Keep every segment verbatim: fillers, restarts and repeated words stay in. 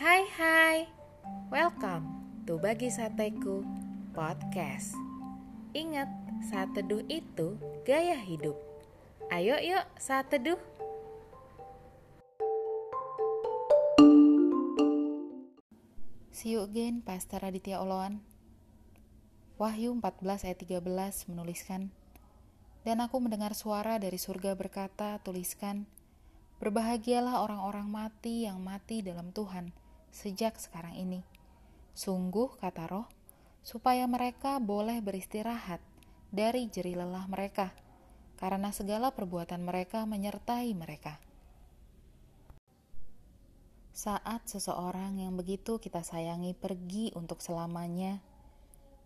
Hai hai, welcome to Bagi Sateku Podcast. Ingat, saat teduh itu gaya hidup. Ayo yuk saat teduh. See you again, Pastor Raditya Oloan. Wahyu empat belas ayat tiga belas menuliskan, "Dan aku mendengar suara dari surga berkata, tuliskan, berbahagialah orang-orang mati yang mati dalam Tuhan sejak sekarang ini. Sungguh, kata Roh, supaya mereka boleh beristirahat dari jerih lelah mereka, karena segala perbuatan mereka menyertai mereka." Saat seseorang yang begitu kita sayangi pergi untuk selamanya,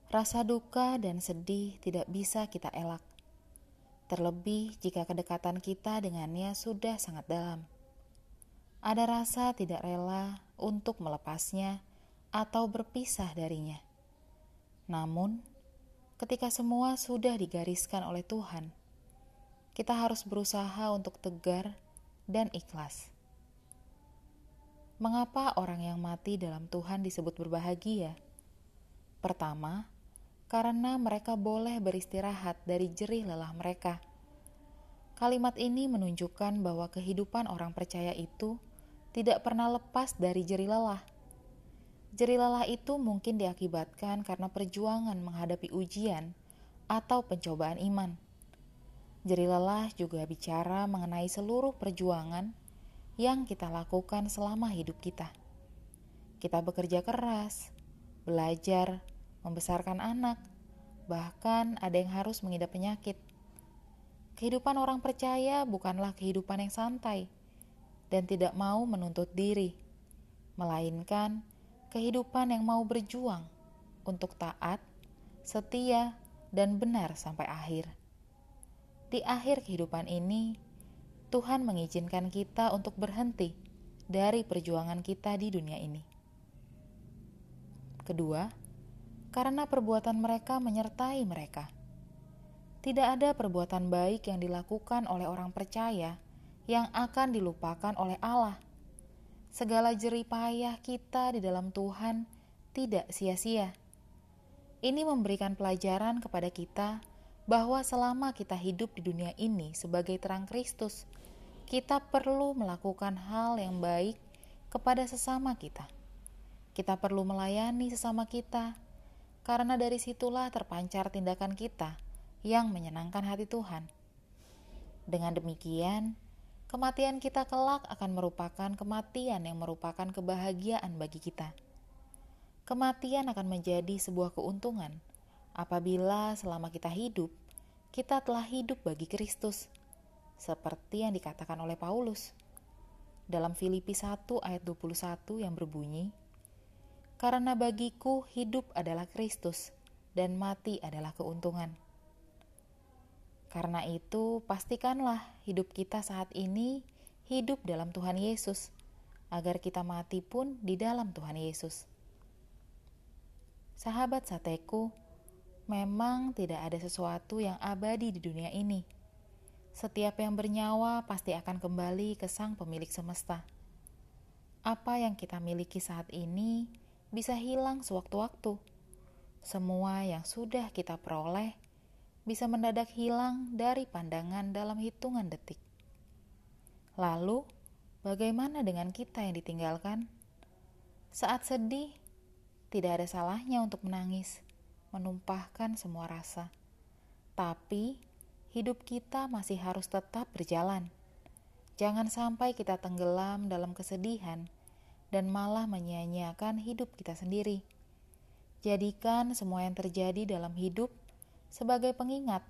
rasa duka dan sedih tidak bisa kita elak. Terlebih jika kedekatan kita dengannya sudah sangat dalam. Ada rasa tidak rela untuk melepasnya atau berpisah darinya. Namun, ketika semua sudah digariskan oleh Tuhan, kita harus berusaha untuk tegar dan ikhlas. Mengapa orang yang mati dalam Tuhan disebut berbahagia? Pertama, karena mereka boleh beristirahat dari jerih lelah mereka. Kalimat ini menunjukkan bahwa kehidupan orang percaya itu tidak pernah lepas dari jerih lelah. Jerih lelah itu mungkin diakibatkan karena perjuangan menghadapi ujian atau pencobaan iman. Jerih lelah juga bicara mengenai seluruh perjuangan yang kita lakukan selama hidup kita. Kita bekerja keras, belajar, membesarkan anak, bahkan ada yang harus mengidap penyakit. Kehidupan orang percaya bukanlah kehidupan yang santai dan tidak mau menuntut diri, melainkan kehidupan yang mau berjuang untuk taat, setia, dan benar sampai akhir. Di akhir kehidupan ini, Tuhan mengizinkan kita untuk berhenti dari perjuangan kita di dunia ini. Kedua, karena perbuatan mereka menyertai mereka. Tidak ada perbuatan baik yang dilakukan oleh orang percaya yang akan dilupakan oleh Allah. Segala jerih payah kita di dalam Tuhan tidak sia-sia. Ini memberikan pelajaran kepada kita bahwa selama kita hidup di dunia ini sebagai terang Kristus, kita perlu melakukan hal yang baik kepada sesama kita. Kita perlu melayani sesama kita, karena dari situlah terpancar tindakan kita yang menyenangkan hati Tuhan. Dengan demikian, kematian kita kelak akan merupakan kematian yang merupakan kebahagiaan bagi kita. Kematian akan menjadi sebuah keuntungan apabila selama kita hidup, kita telah hidup bagi Kristus, seperti yang dikatakan oleh Paulus dalam Filipi satu ayat dua puluh satu yang berbunyi, "Karena bagiku hidup adalah Kristus dan mati adalah keuntungan." Karena itu, pastikanlah hidup kita saat ini hidup dalam Tuhan Yesus, agar kita mati pun di dalam Tuhan Yesus. Sahabat Sateku, memang tidak ada sesuatu yang abadi di dunia ini. Setiap yang bernyawa pasti akan kembali ke Sang Pemilik Semesta. Apa yang kita miliki saat ini bisa hilang sewaktu-waktu. Semua yang sudah kita peroleh bisa mendadak hilang dari pandangan dalam hitungan detik. Lalu, bagaimana dengan kita yang ditinggalkan? Saat sedih, tidak ada salahnya untuk menangis, menumpahkan semua rasa. Tapi, hidup kita masih harus tetap berjalan. Jangan sampai kita tenggelam dalam kesedihan dan malah menyia-nyiakan hidup kita sendiri. Jadikan semua yang terjadi dalam hidup sebagai pengingat,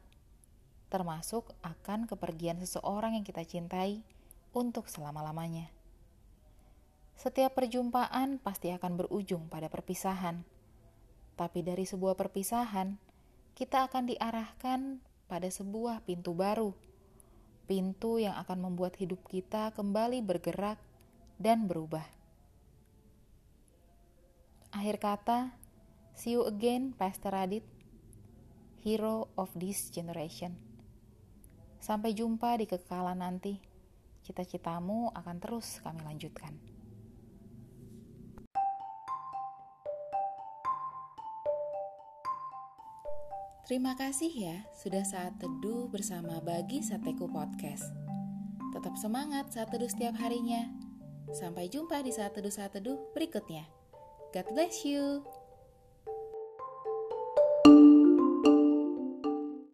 termasuk akan kepergian seseorang yang kita cintai untuk selama-lamanya. Setiap perjumpaan pasti akan berujung pada perpisahan. Tapi dari sebuah perpisahan, kita akan diarahkan pada sebuah pintu baru. Pintu yang akan membuat hidup kita kembali bergerak dan berubah. Akhir kata, see you again, Pastor Radit, hero of this generation. Sampai jumpa di kekekalan nanti. Cita-citamu akan terus kami lanjutkan. Terima kasih ya sudah saat teduh bersama Bagi Sateku Podcast. Tetap semangat saat teduh setiap harinya. Sampai jumpa di saat teduh-saat teduh berikutnya. God bless you.